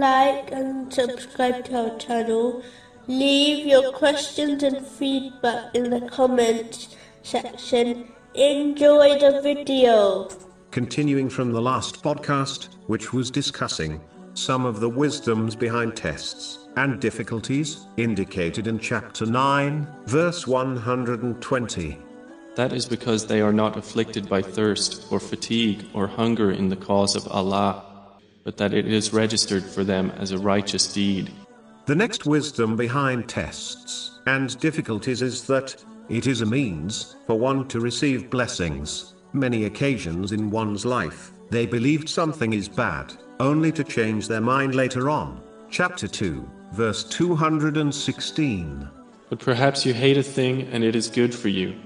like and subscribe to our channel. Leave your questions and feedback in the comments section. Enjoy the video. Continuing from the last podcast, which was discussing some of the wisdoms behind tests and difficulties indicated in chapter 9, verse 120. That is because they are not afflicted by thirst or fatigue or hunger in the cause of Allah, but that it is registered for them as a righteous deed. The next wisdom behind tests and difficulties is that it is a means for one to receive blessings. Many occasions in one's life, they believed something is bad, only to change their mind later on. Chapter 2, verse 216. But perhaps you hate a thing and it is good for you,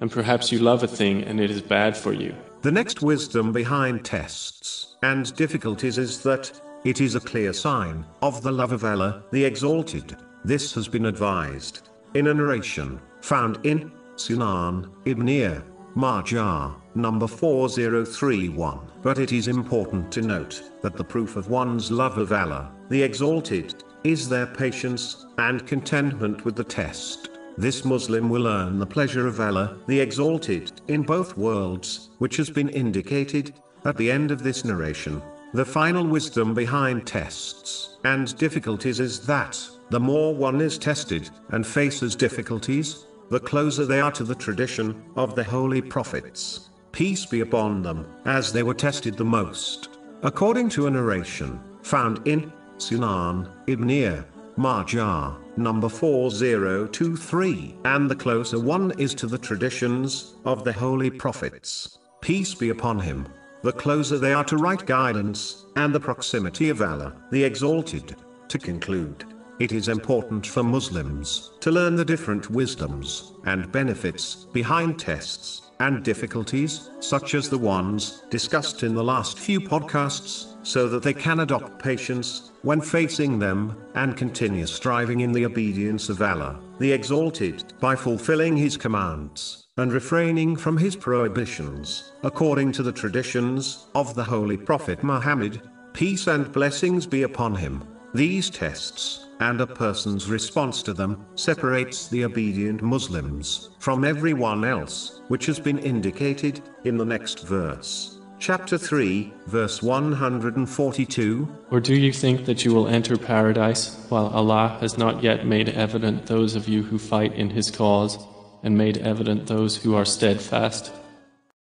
and perhaps you love a thing and it is bad for you. The next wisdom behind tests and difficulties is that it is a clear sign of the love of Allah, the Exalted. This has been advised in a narration found in Sunan Ibn Majah, number 4031. But it is important to note that the proof of one's love of Allah, the Exalted, is their patience and contentment with the test. This Muslim will earn the pleasure of Allah, the Exalted, in both worlds, which has been indicated at the end of this narration. The final wisdom behind tests and difficulties is that the more one is tested and faces difficulties, the closer they are to the tradition of the holy prophets, peace be upon them, as they were tested the most. According to a narration found in Sunan Ibn Majah, number 4023, and the closer one is to the traditions of the holy prophets, peace be upon him, the closer they are to right guidance and the proximity of Allah, the Exalted. To conclude, it is important for Muslims to learn the different wisdoms and benefits behind tests and difficulties, such as the ones discussed in the last few podcasts, so that they can adopt patience when facing them and continue striving in the obedience of Allah, the Exalted, by fulfilling His commands and refraining from His prohibitions, according to the traditions of the Holy Prophet Muhammad, peace and blessings be upon him. These tests and a person's response to them separates the obedient Muslims from everyone else, which has been indicated in the next verse. Chapter 3, verse 142. Or do you think that you will enter paradise, while Allah has not yet made evident those of you who fight in His cause, and made evident those who are steadfast?